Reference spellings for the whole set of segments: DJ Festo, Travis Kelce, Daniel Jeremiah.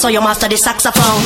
So you master the saxophone.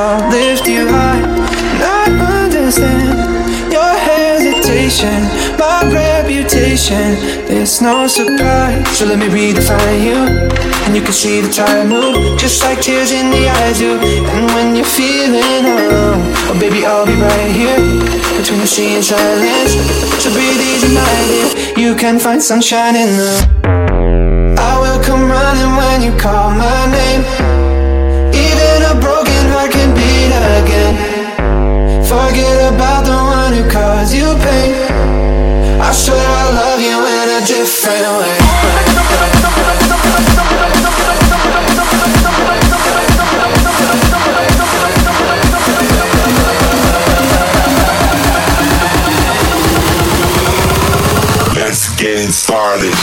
I'll lift you high. And I understand your hesitation, my reputation. There's no surprise. So let me redefine you, and you can see the time move, just like tears in the eyes do. And when you're feeling alone, oh baby, I'll be right here between the sea and silence. So breathe easy, my dear, you can find sunshine in the. I will come running when you call my name. Even a broken heart can beat again. Forget about the one who caused you pain. I swear I love you in a different way. Let's get started.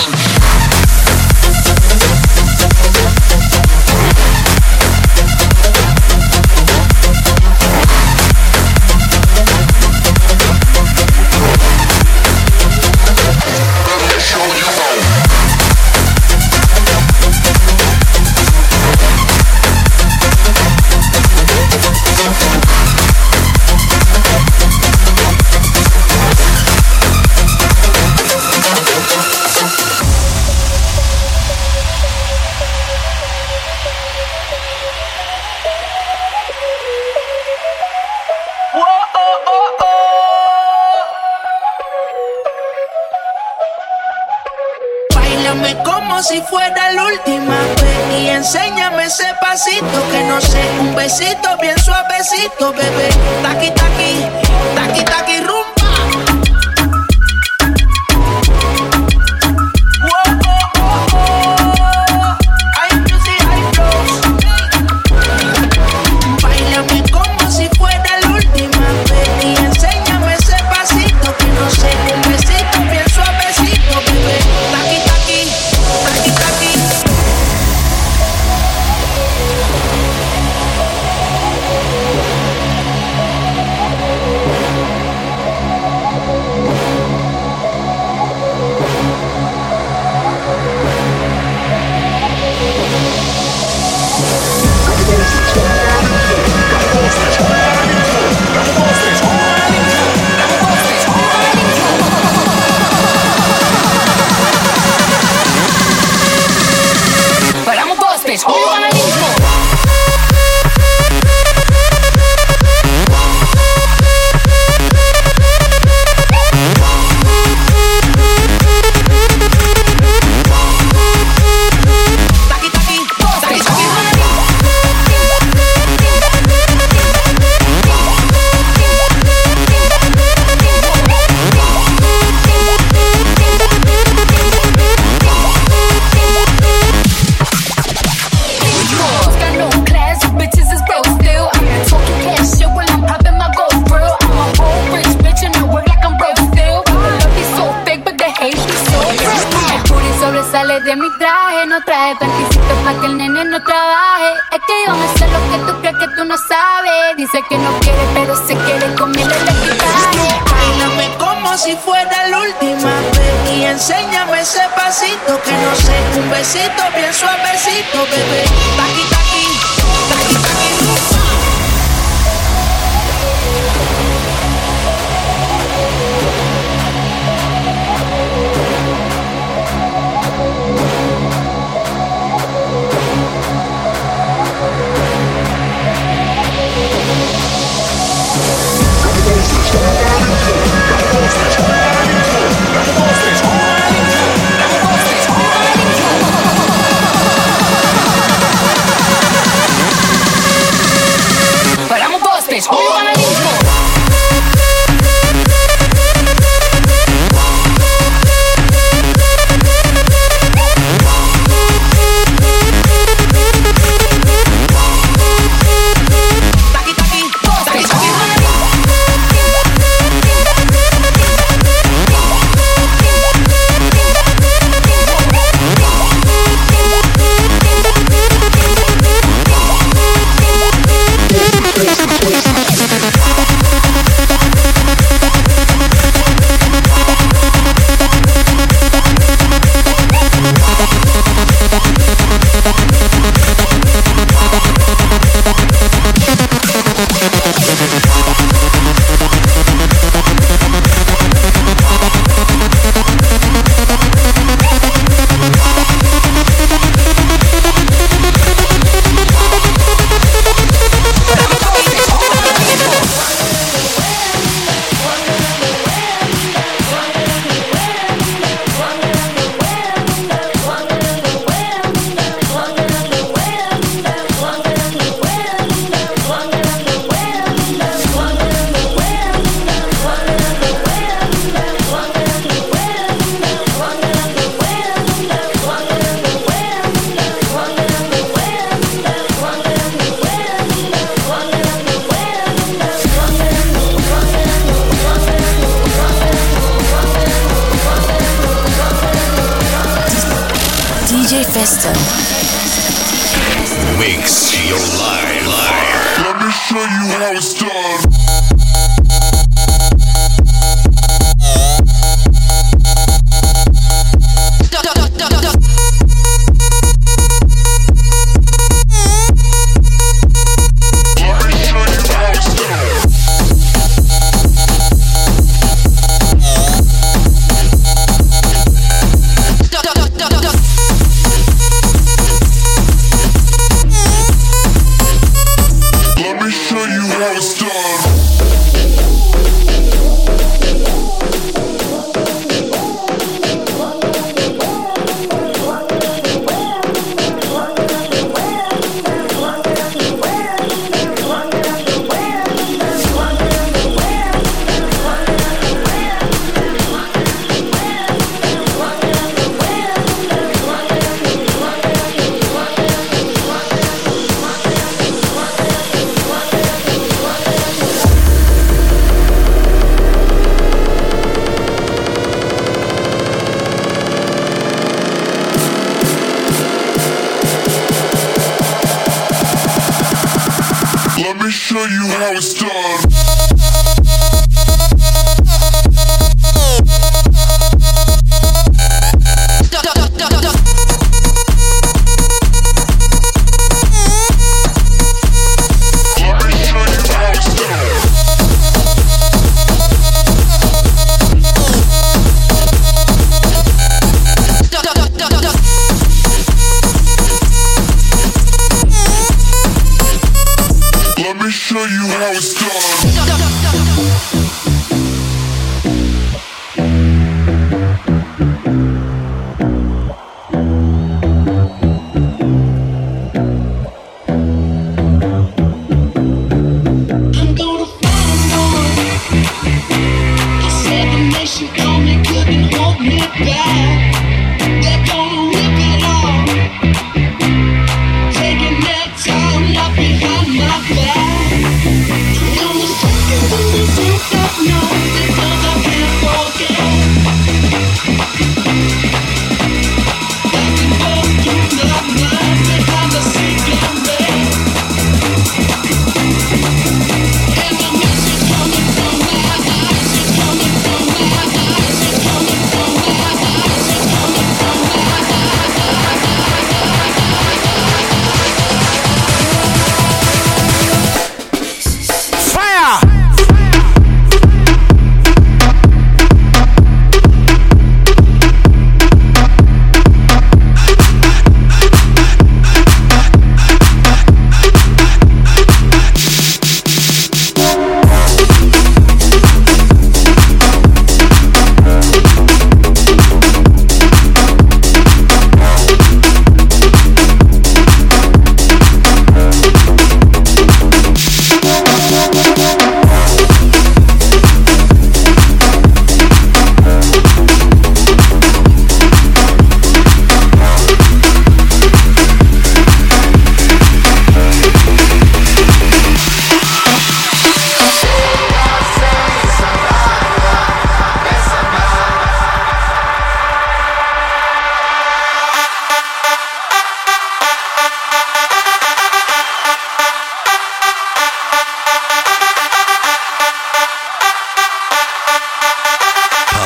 Si fuera la última vez y enséñame ese pasito que no sé, un besito bien suavecito, bebé, taqui taqui, taqui taqui rumbo. mix your live. Let me show you how it's done.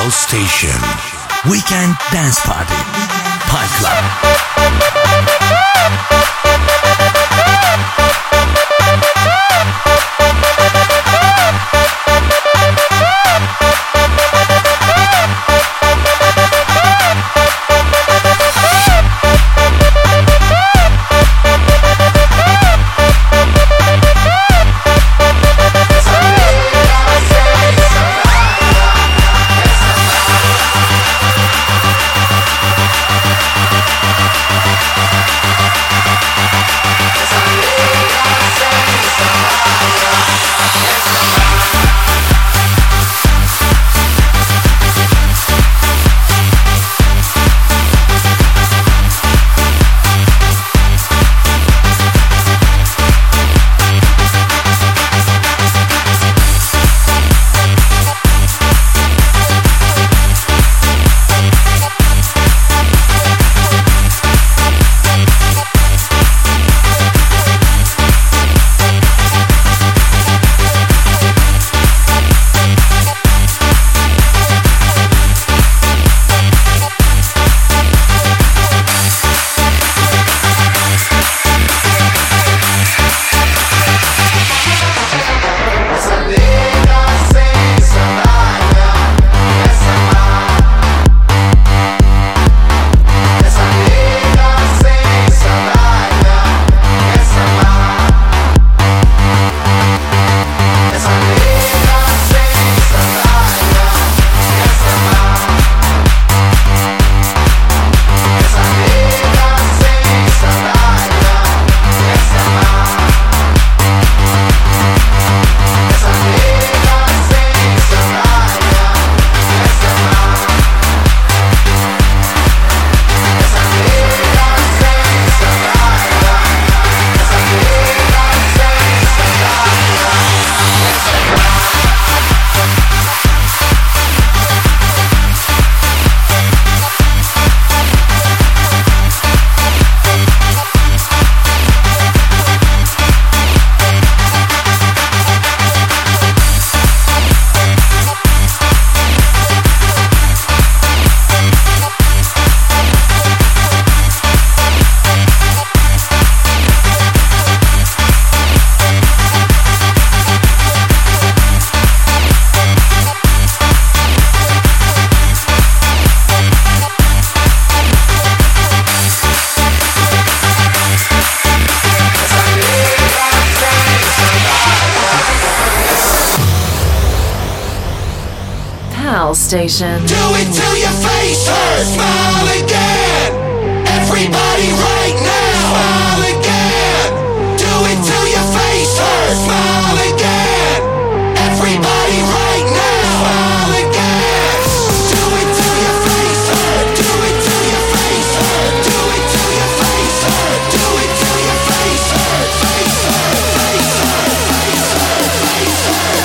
Station Weekend Dance Party PALCLUB. Pal Station. Do it till your face hurts. Smile again. Everybody right now. Smile again. Do it till your face hurts. Smile again. Everybody right now. Smile again. Do it till your face hurts. Do it till your face hurts. Do it till your face hurts. Do it till your face hurts. Face hurts. Face hurts. Face hurts. Face hurts.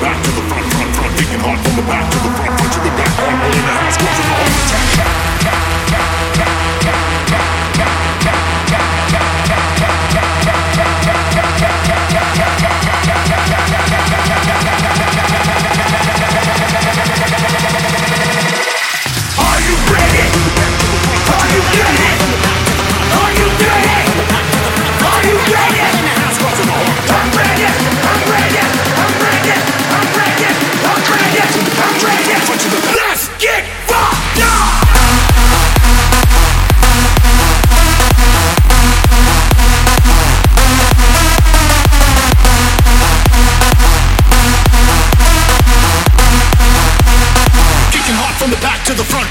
the back to the front, front, front, kicking hard from the back to the front, front to the back, I'm all in the house, closing the whole attack, tap, tap, tap, tap, tap, tap, tap, tap, are you ready? Are you ready? Are you ready? Are you ready? I'm ready, I'm ready, I'm ready, I'm ready, I'm ready, I'm ready, I'm to the let's get fucked up! Kicking hard from the back to the front.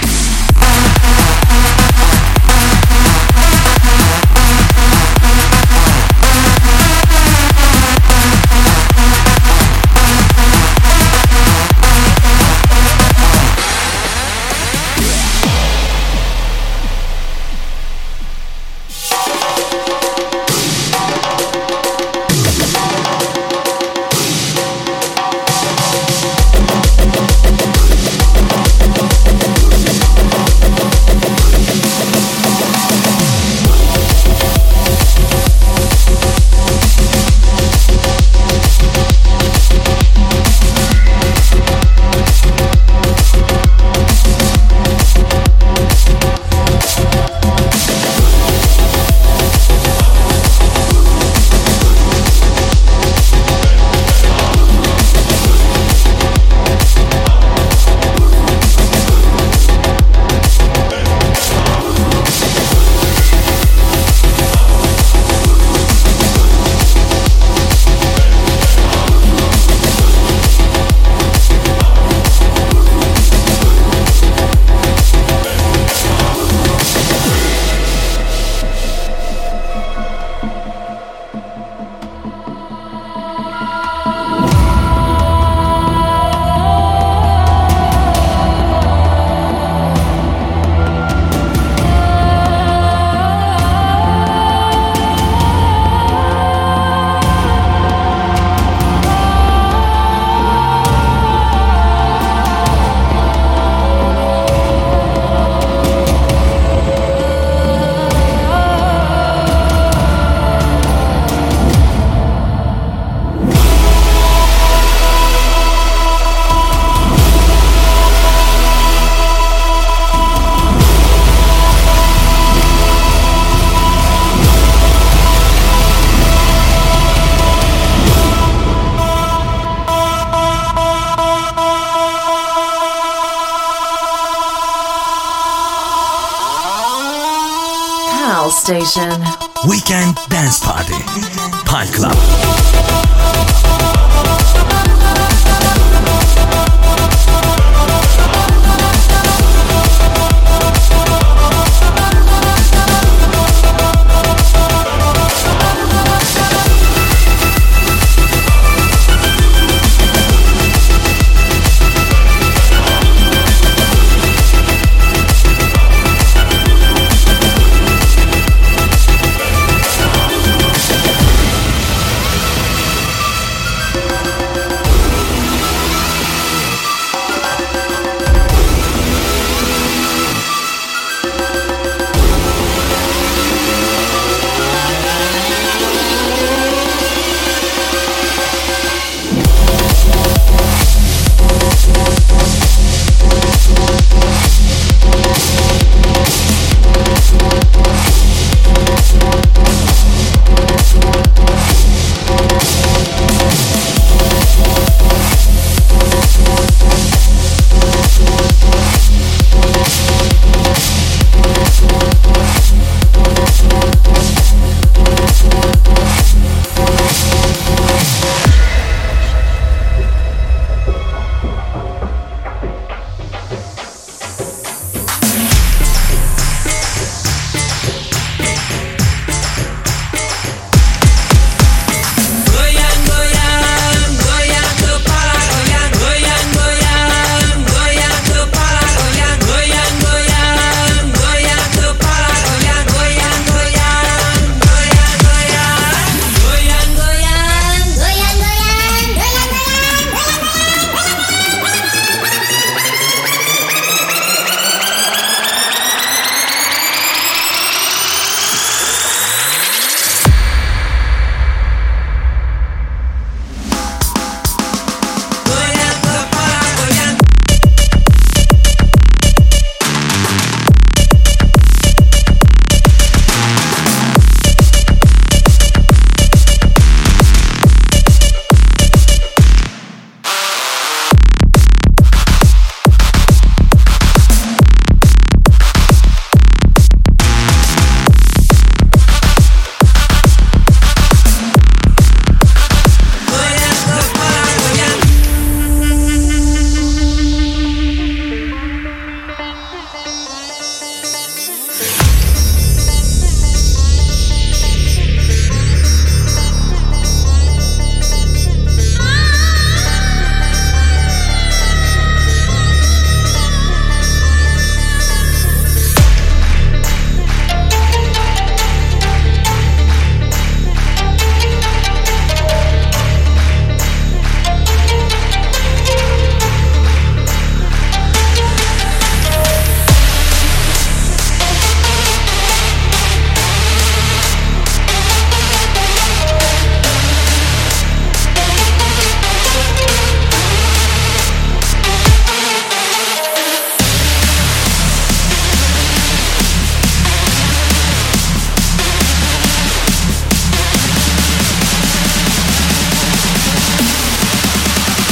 Station. Weekend Dance Party. PALCLUB.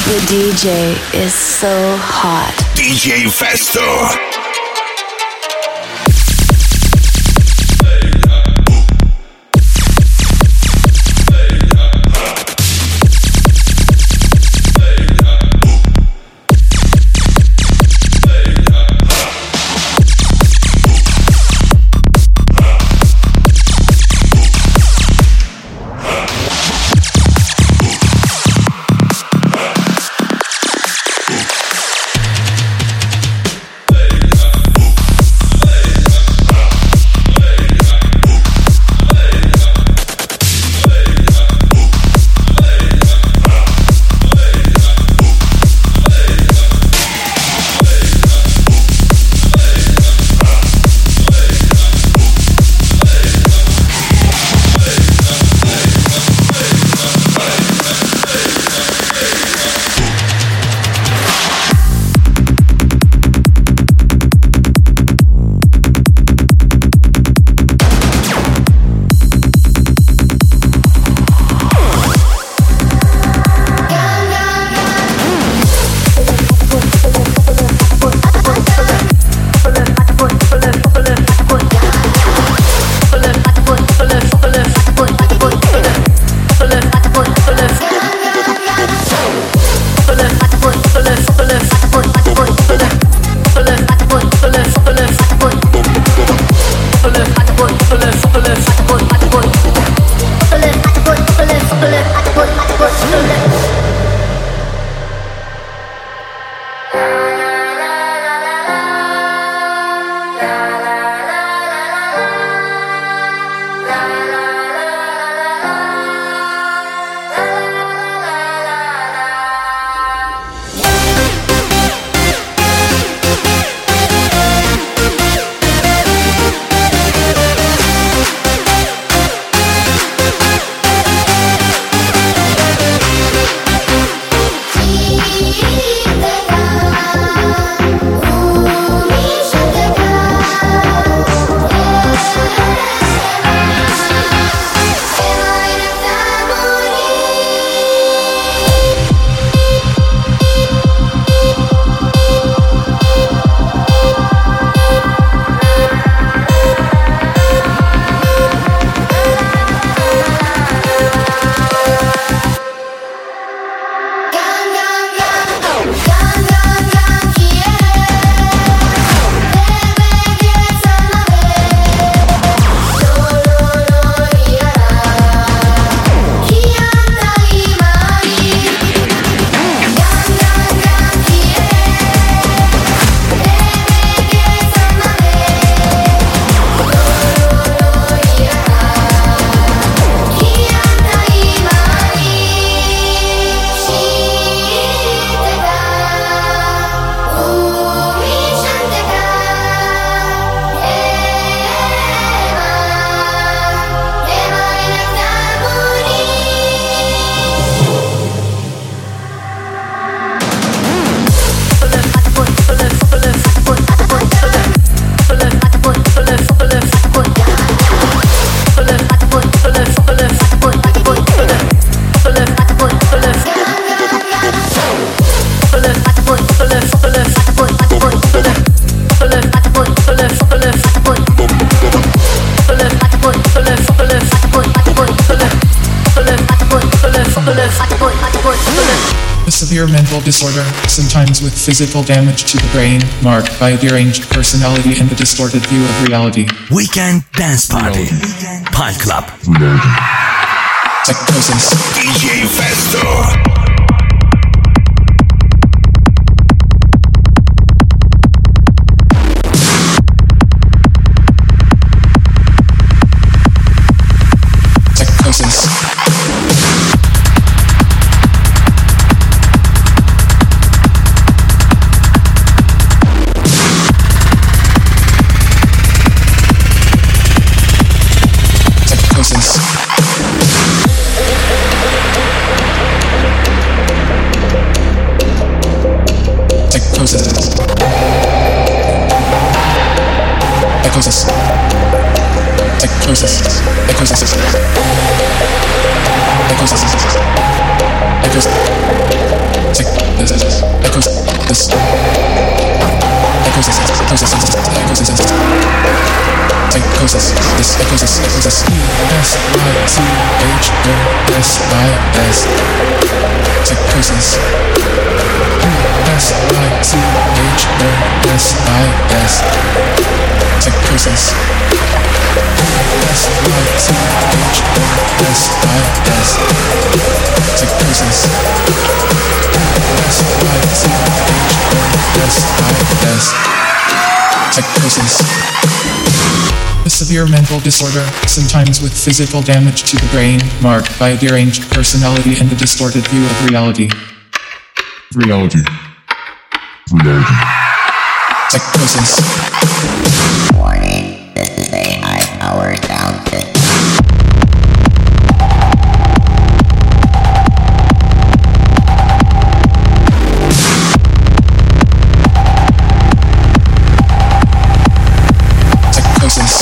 The DJ is so hot. DJ Festo. A severe mental disorder, sometimes with physical damage to the brain, marked by a deranged personality and a distorted view of reality. Weekend Dance Party. PALCLUB. Psychosis. DJ Festo. Psychosis. A severe mental disorder, sometimes with physical damage to the brain, marked by a deranged personality and a distorted view of reality. Psychosis. Warning, this is a high-powered sound system. Psychosis.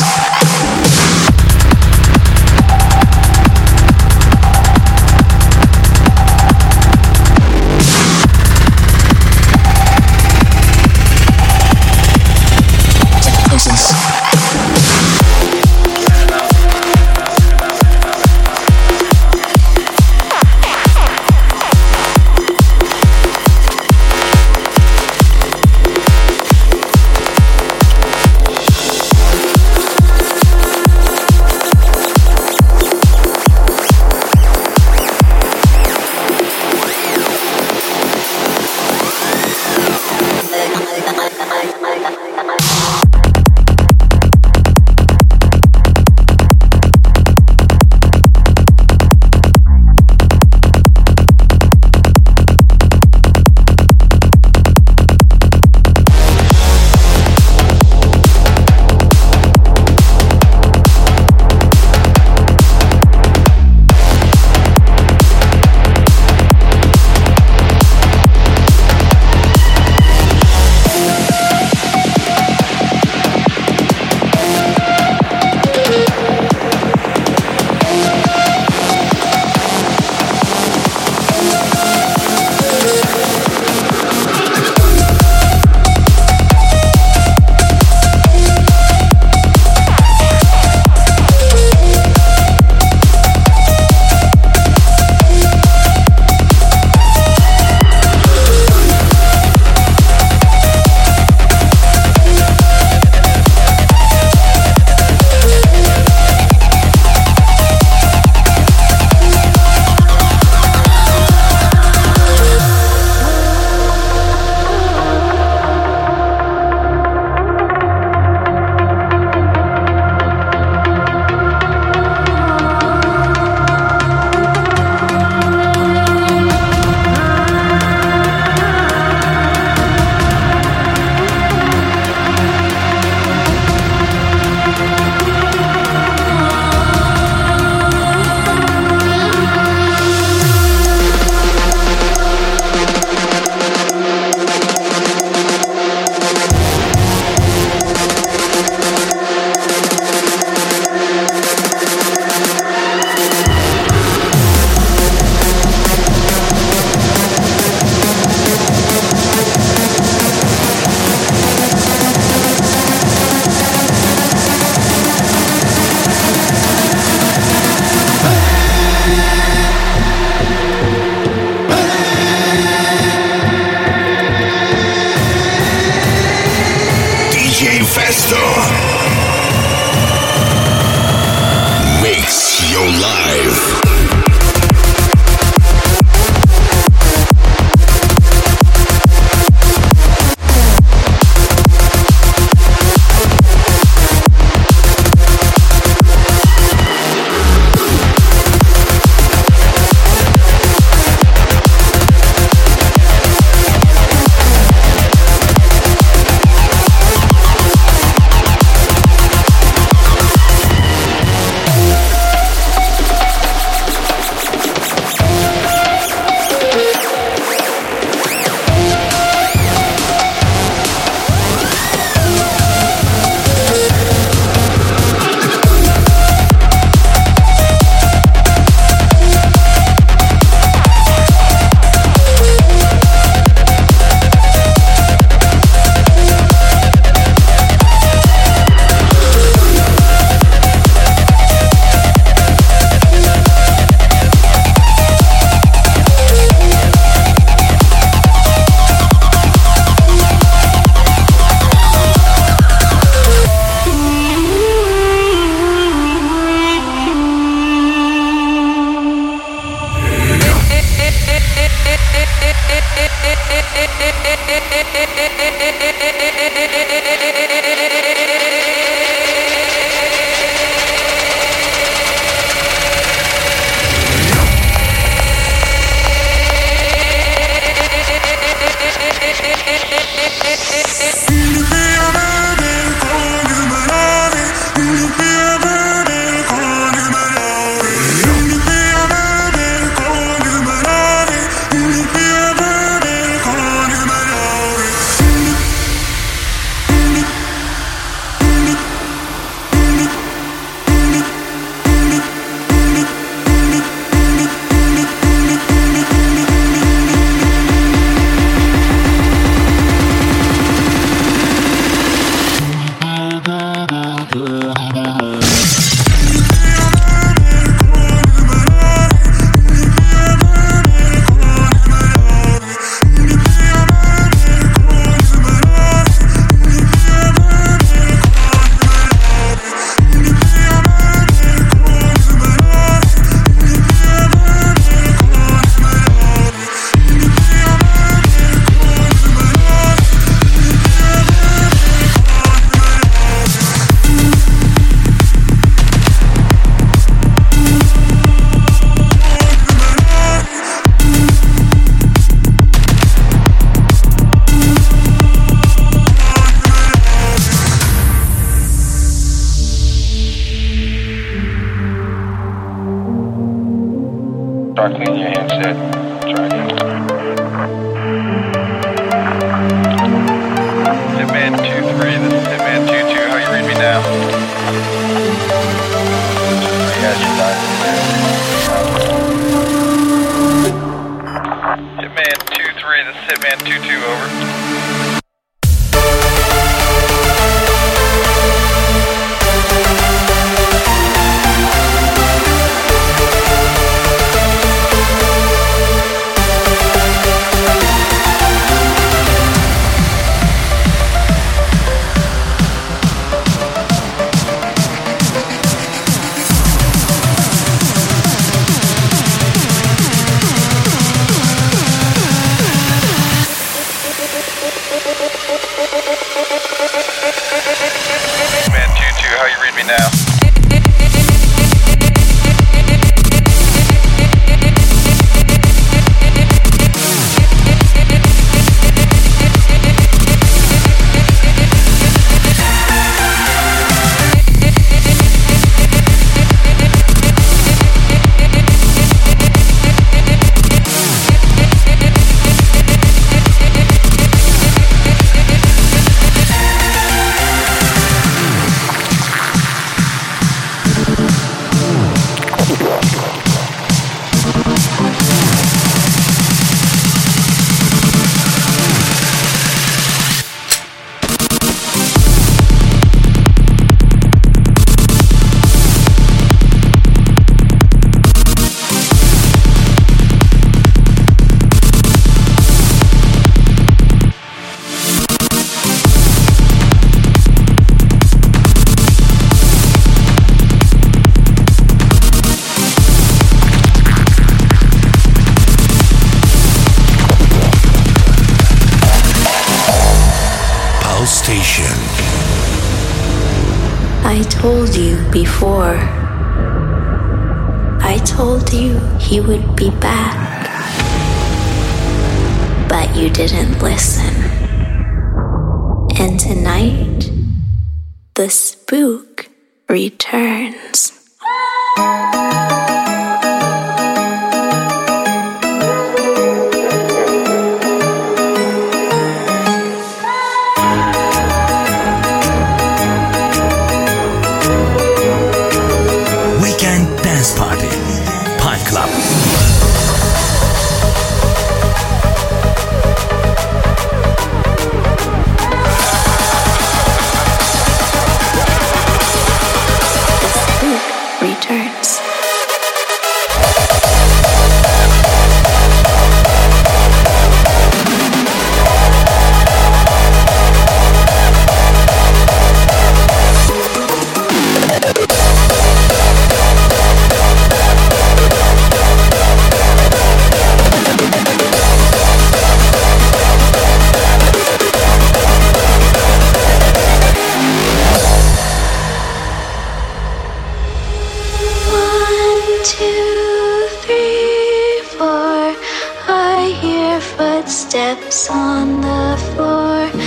footsteps on the floor. 4, 3, 2,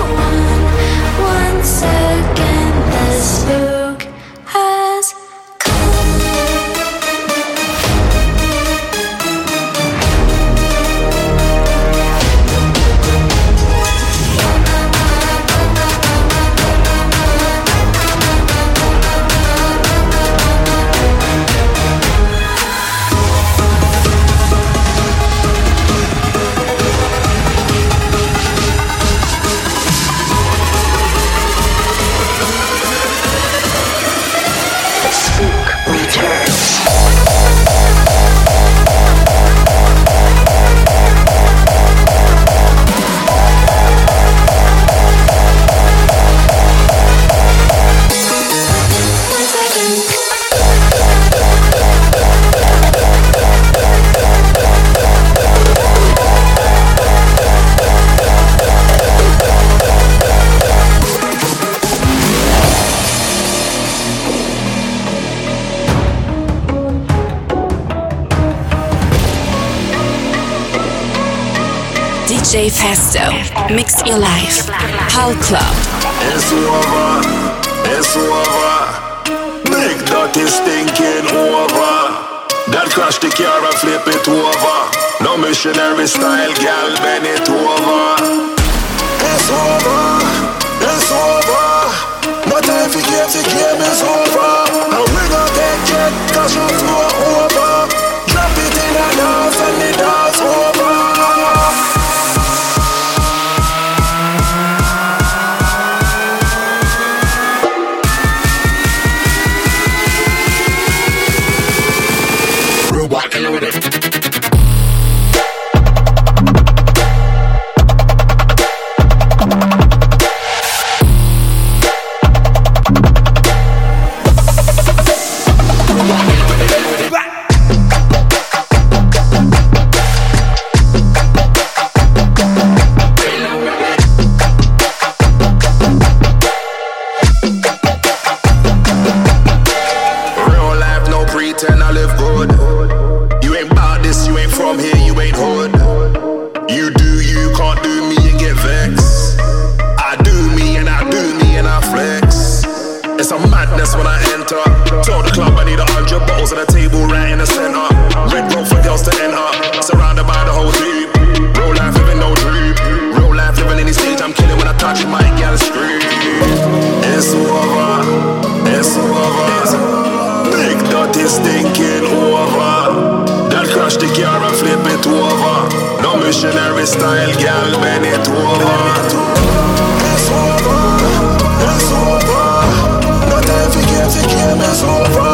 1. Once again, the spook has DJ Festo, mix your life. PALCLUB. It's over, it's over. Big dirty stinking over. That crash the car and flip it over. No missionary style, gal, bend it over. It's over, it's over. No time for games, the game is over. And we gon' take it, cause you flow over. Drop it in and out and the dance over. It's over.